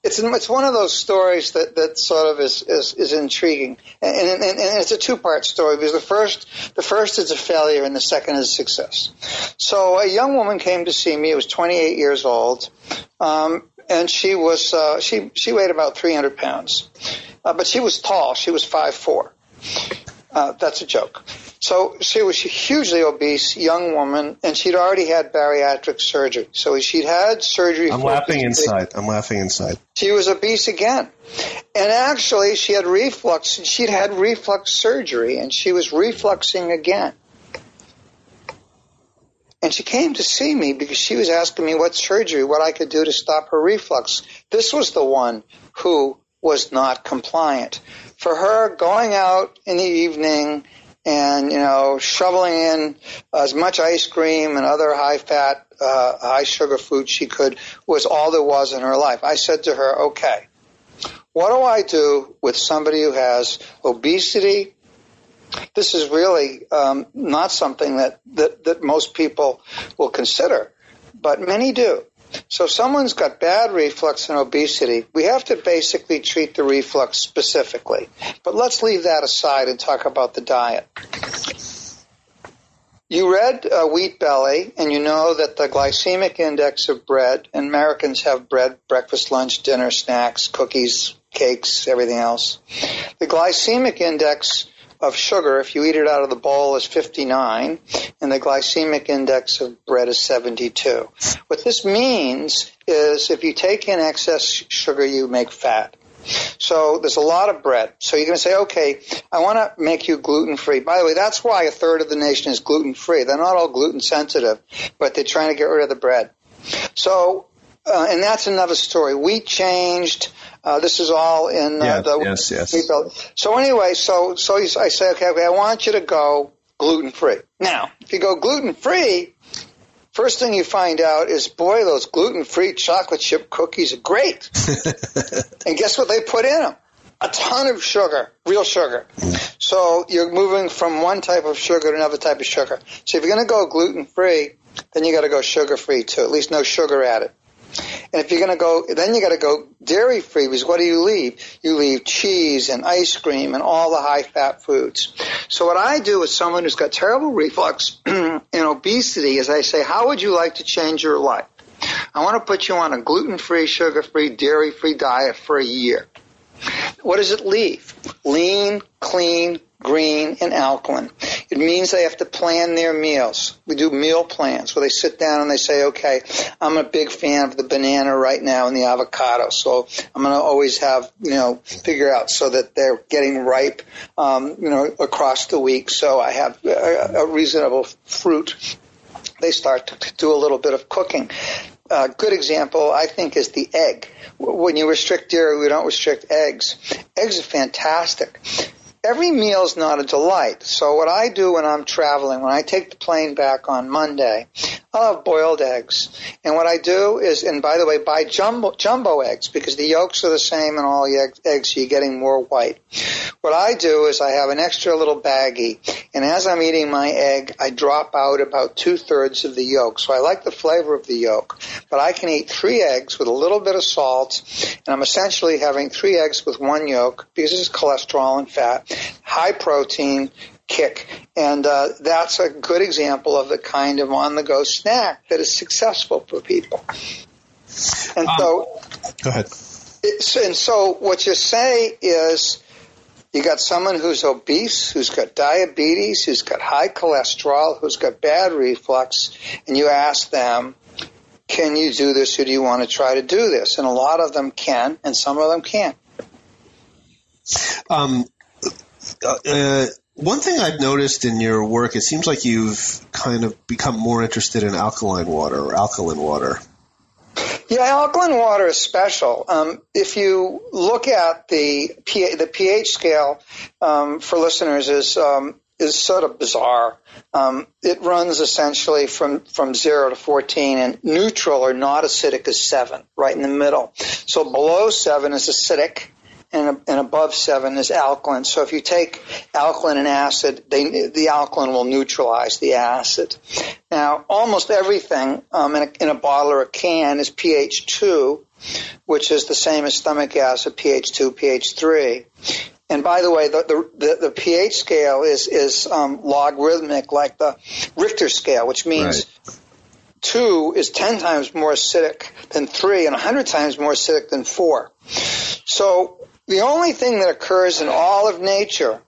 It's it's one of those stories that, that sort of is, is, is intriguing, and, and and it's a two part story because the first the first is a failure and the second is a success. So a young woman came to see me. It was twenty-eight years old, um, and she was uh, she she weighed about three hundred pounds, uh, but she was tall. She was five foot four. Uh, that's a joke. So she was a hugely obese young woman, and she'd already had bariatric surgery. So she'd had surgery. I'm laughing inside. I'm laughing inside. She was obese again. And actually, she had reflux. She'd had reflux surgery, and she was refluxing again. And she came to see me because she was asking me what surgery, what I could do to stop her reflux. This was the one who was not compliant. For her, going out in the evening and, you know, shoveling in as much ice cream and other high-fat, uh, high-sugar food she could was all there was in her life. I said to her, okay, what do I do with somebody who has obesity? This is really um, not something that, that, that most people will consider, but many do. So if someone's got bad reflux and obesity, we have to basically treat the reflux specifically. But let's leave that aside and talk about the diet. You read uh, Wheat Belly, and you know that the glycemic index of bread, and Americans have bread, breakfast, lunch, dinner, snacks, cookies, cakes, everything else. The glycemic index of sugar, if you eat it out of the bowl, is fifty-nine, and the glycemic index of bread is seventy-two. What this means is if you take in excess sugar, you make fat. So there's a lot of bread. So you're going to say, okay, I want to make you gluten-free. By the way, that's why a third of the nation is gluten-free. They're not all gluten-sensitive, but they're trying to get rid of the bread. So, uh, and that's another story. Wheat changed. Uh, this is all in uh, yeah, the yes, yes. So anyway, so so I say, okay, okay, I want you to go gluten-free. Now, if you go gluten-free, first thing you find out is, boy, those gluten-free chocolate chip cookies are great. And guess what they put in them? A ton of sugar, real sugar. So you're moving from one type of sugar to another type of sugar. So if you're going to go gluten-free, then you got to go sugar-free too, at least no sugar added. And if you're going to go, then you got to go dairy free, because what do you leave? You leave cheese and ice cream and all the high fat foods. So what I do with someone who's got terrible reflux and obesity is I say, how would you like to change your life? I want to put you on a gluten-free, sugar-free, dairy-free diet for a year. What does it leave? Lean, clean, green, and alkaline. It means they have to plan their meals. We do meal plans where they sit down and they say, okay, I'm a big fan of the banana right now and the avocado, so I'm going to always have, you know, figure out so that they're getting ripe, um, you know, across the week, so I have a, a reasonable fruit. They start to do a little bit of cooking. A good example, I think, is the egg. When you restrict dairy, we don't restrict eggs. Eggs are fantastic. Every meal is not a delight. So what I do when I'm traveling, when I take the plane back on Monday, I'll have boiled eggs. And what I do is, and by the way, buy jumbo, jumbo eggs, because the yolks are the same in all the egg, eggs, so you're getting more white. What I do is I have an extra little baggie, and as I'm eating my egg, I drop out about two-thirds of the yolk. So I like the flavor of the yolk, but I can eat three eggs with a little bit of salt, and I'm essentially having three eggs with one yolk, because this is cholesterol and fat, high protein kick, and uh, that's a good example of the kind of on-the-go snack that is successful for people. And um, so, go ahead. It's, and so, what you say is, you got someone who's obese, who's got diabetes, who's got high cholesterol, who's got bad reflux, and you ask them, "Can you do this? Or do you want to try to do this?" And a lot of them can, and some of them can't. Um. Uh, one thing I've noticed in your work, it seems like you've kind of become more interested in alkaline water or alkaline water. Yeah, alkaline water is special. Um, if you look at the pH, the pH scale, um, for listeners, is um, is sort of bizarre. Um, it runs essentially from, from zero to fourteen, and neutral or not acidic is seven, right in the middle. So below seven is acidic, and above seven is alkaline. So if you take alkaline and acid, they, the alkaline will neutralize the acid. Now, almost everything um, in, a, in a bottle or a can is pH two, which is the same as stomach acid, pH two, pH three. And by the way, the the, the pH scale is, is um, logarithmic, like the Richter scale, which means... Right. Two is ten times more acidic than three and one hundred times more acidic than four. So the only thing that occurs in all of nature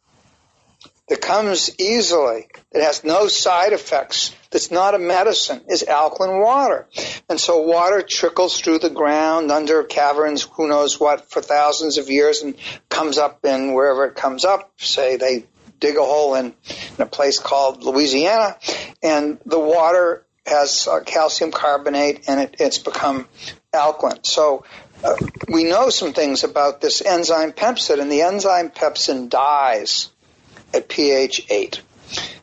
that comes easily, that has no side effects, that's not a medicine, is alkaline water. And so water trickles through the ground under caverns, who knows what, for thousands of years, and comes up in wherever it comes up. Say they dig a hole in, in a place called Louisiana, and the water has uh, calcium carbonate, and it, it's become alkaline. So uh, we know some things about this enzyme pepsin, and the enzyme pepsin dies at pH eight.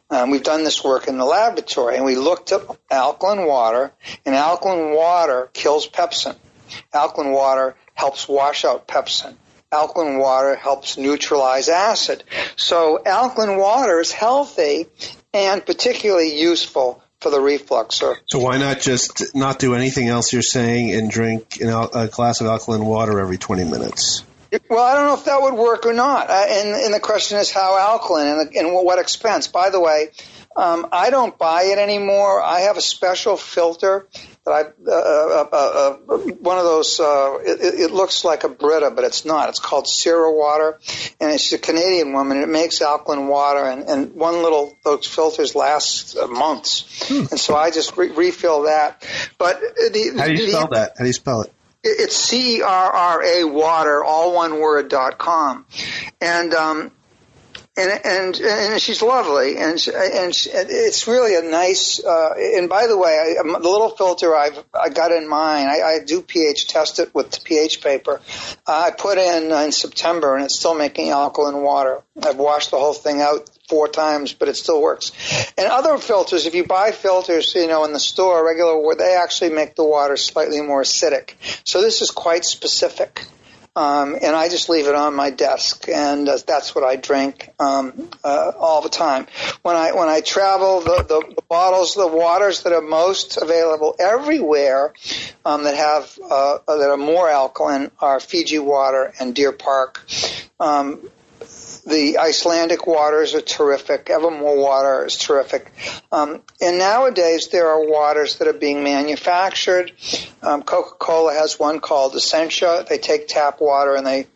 Um, we've done this work in the laboratory, and we looked at alkaline water, and alkaline water kills pepsin. Alkaline water helps wash out pepsin. Alkaline water helps neutralize acid. So alkaline water is healthy and particularly useful for the reflux, sir. So why not just not do anything else you're saying and drink an al- a glass of alkaline water every twenty minutes? Well, I don't know if that would work or not. Uh, and, and the question is how alkaline and, the, and what expense. By the way, um, I don't buy it anymore. I have a special filter that I uh, uh, uh, one of those. Uh, it, it looks like a Brita, but it's not. It's called Cera Water, and it's a Canadian woman. It makes alkaline water, and, and one little those filters last uh, months, hmm. and so I just re- refill that. But the, how do you the, spell that? How do you spell it? It's C E R R A water, all one word, dot com. And, um, and, and, and she's lovely. And, she, and she, it's really a nice, uh, and by the way, I, the little filter I've I got in mine, I, I do pH test it with the pH paper. Uh, I put in uh, in September and it's still making alkaline water. I've washed the whole thing out four times, but it still works. And other filters, if you buy filters, you know, in the store, regular, where they actually make the water slightly more acidic. So this is quite specific. Um, and I just leave it on my desk, and uh, that's what I drink um, uh, all the time. When I when I travel, the, the, the bottles, the waters that are most available everywhere um, that have uh, that are more alkaline are Fiji water and Deer Park. Um, The Icelandic waters are terrific. Evermore water is terrific. Um, and nowadays there are waters that are being manufactured. Um, Coca-Cola has one called Essentia. They take tap water and they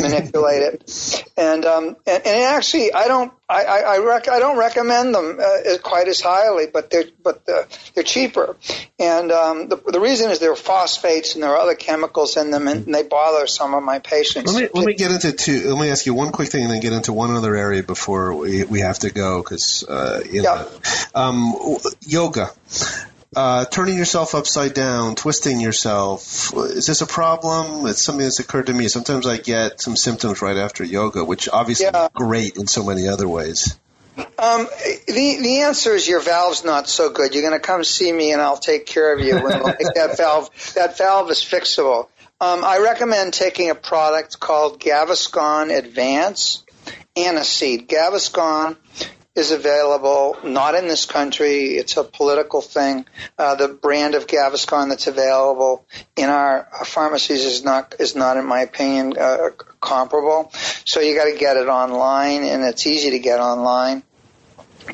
manipulate it. And, um, and, and actually I don't, I, I, I, rec- I don't recommend them uh, quite as highly, but they're, but the, they're cheaper. And, um, the, the reason is there are phosphates and there are other chemicals in them, and, and they bother some of my patients. Let me, let me get into two, let me ask you one quick thing and then get into one other area before we, we have to go. Cause, uh, you know, yeah. um, yoga, Uh, turning yourself upside down, twisting yourself, is this a problem? It's something that's occurred to me. Sometimes I get some symptoms right after yoga, which obviously yeah. is great in so many other ways. Um, the the answer is your valve's not so good. You're going to come see me and I'll take care of you. And like that valve, that valve is fixable. Um, I recommend taking a product called Gaviscon Advance Aniseed. Gaviscon is available, not in this country. It's a political thing. Uh, the brand of Gaviscon that's available in our pharmacies is not, is not, in my opinion, uh, comparable. So you got to get it online, and it's easy to get online.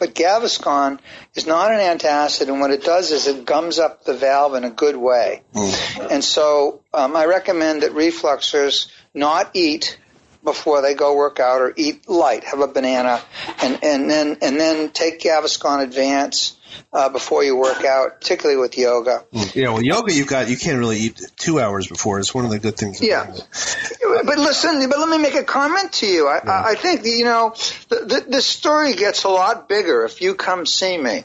But Gaviscon is not an antacid, and what it does is it gums up the valve in a good way. Mm. And so um, I recommend that refluxers not eat before they go work out, or eat light, have a banana, and, and then and then take Gaviscon Advance uh, before you work out, particularly with yoga. Yeah, well, yoga you've got you can't really eat two hours before. It's one of the good things. Yeah, it. but listen, but let me make a comment to you. I, yeah. I think you know the, the, this story gets a lot bigger if you come see me.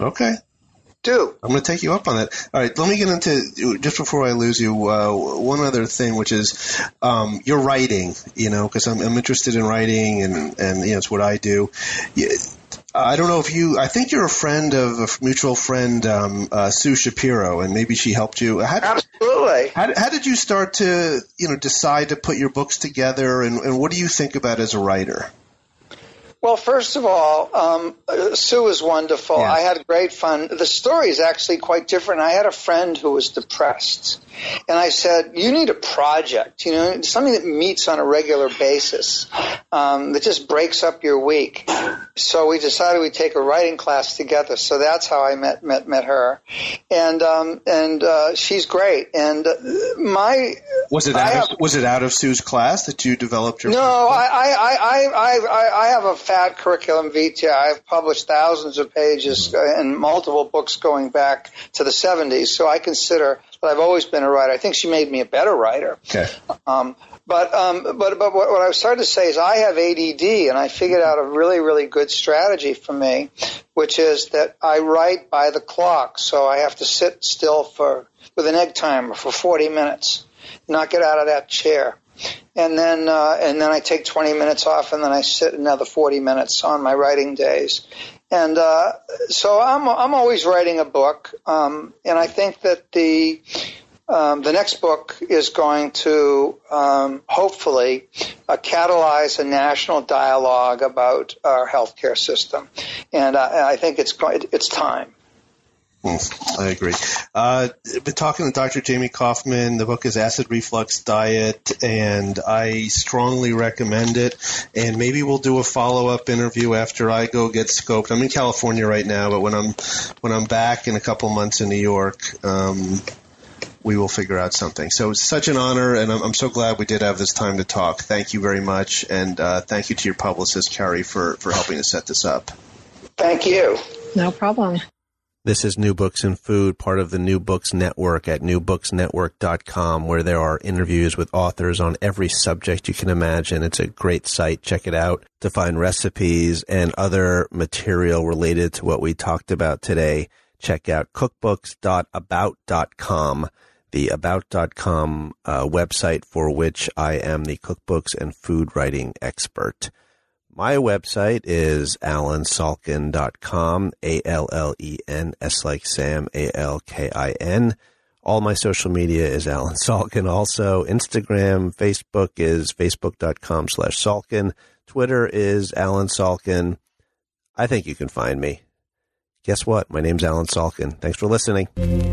Okay. Do. I'm going to take you up on that. All right, let me get into, just before I lose you, uh, one other thing, which is um, your writing, you know, because I'm, I'm interested in writing and, and, you know, it's what I do. I don't know if you, I think you're a friend of a mutual friend, um, uh, Sue Shapiro, and maybe she helped you. How did, Absolutely. How, how did you start to, you know, decide to put your books together, and, and what do you think about as a writer? Well, first of all, um, Sue is wonderful. Yeah. I had great fun. The story is actually quite different. I had a friend who was depressed, and I said, you need a project, you know, something that meets on a regular basis, um, that just breaks up your week. So we decided we'd take a writing class together. So that's how I met met, met her. And um, and uh, she's great. And my was it out I of have, was it out of Sue's class that you developed your? No, I I, I I I have a fat curriculum vitae. I've published thousands of pages and multiple books going back to the seventies. So I consider that I've always been a writer. I think she made me a better writer. Okay. Um, But um, but but what, what I started to say is I have A D D, and I figured out a really, really good strategy for me, which is that I write by the clock. So I have to sit still for with an egg timer for forty minutes, not get out of that chair. And then uh, and then I take twenty minutes off, and then I sit another forty minutes on my writing days. And uh, so I'm, I'm always writing a book, um, and I think that the – Um, the next book is going to um, hopefully uh, catalyze a national dialogue about our healthcare system, and I, I think it's it's time. Yes, I agree. Uh, I've been talking to Doctor Jamie Kaufman. The book is Acid Reflux Diet, and I strongly recommend it. And maybe we'll do a follow-up interview after I go get scoped. I'm in California right now, but when I'm when I'm back in a couple months in New York, um, we will figure out something. So it's such an honor, and I'm, I'm so glad we did have this time to talk. Thank you very much, and uh, thank you to your publicist, Carrie, for, for helping to set this up. Thank you. No problem. This is New Books in Food, part of the New Books Network at new books network dot com, where there are interviews with authors on every subject you can imagine. It's a great site. Check it out to find recipes and other material related to what we talked about today. Check out cookbooks dot about dot com, the about dot com uh, website for which I am the cookbooks and food writing expert. My website is alan salkin dot com, A L L E N, S like Sam, A L K I N. All my social media is Alan Salkin. Also, Instagram, Facebook is facebook dot com slash Salkin. Twitter is Alan Salkin. I think you can find me. Guess what? My name's Alan Salkin. Thanks for listening.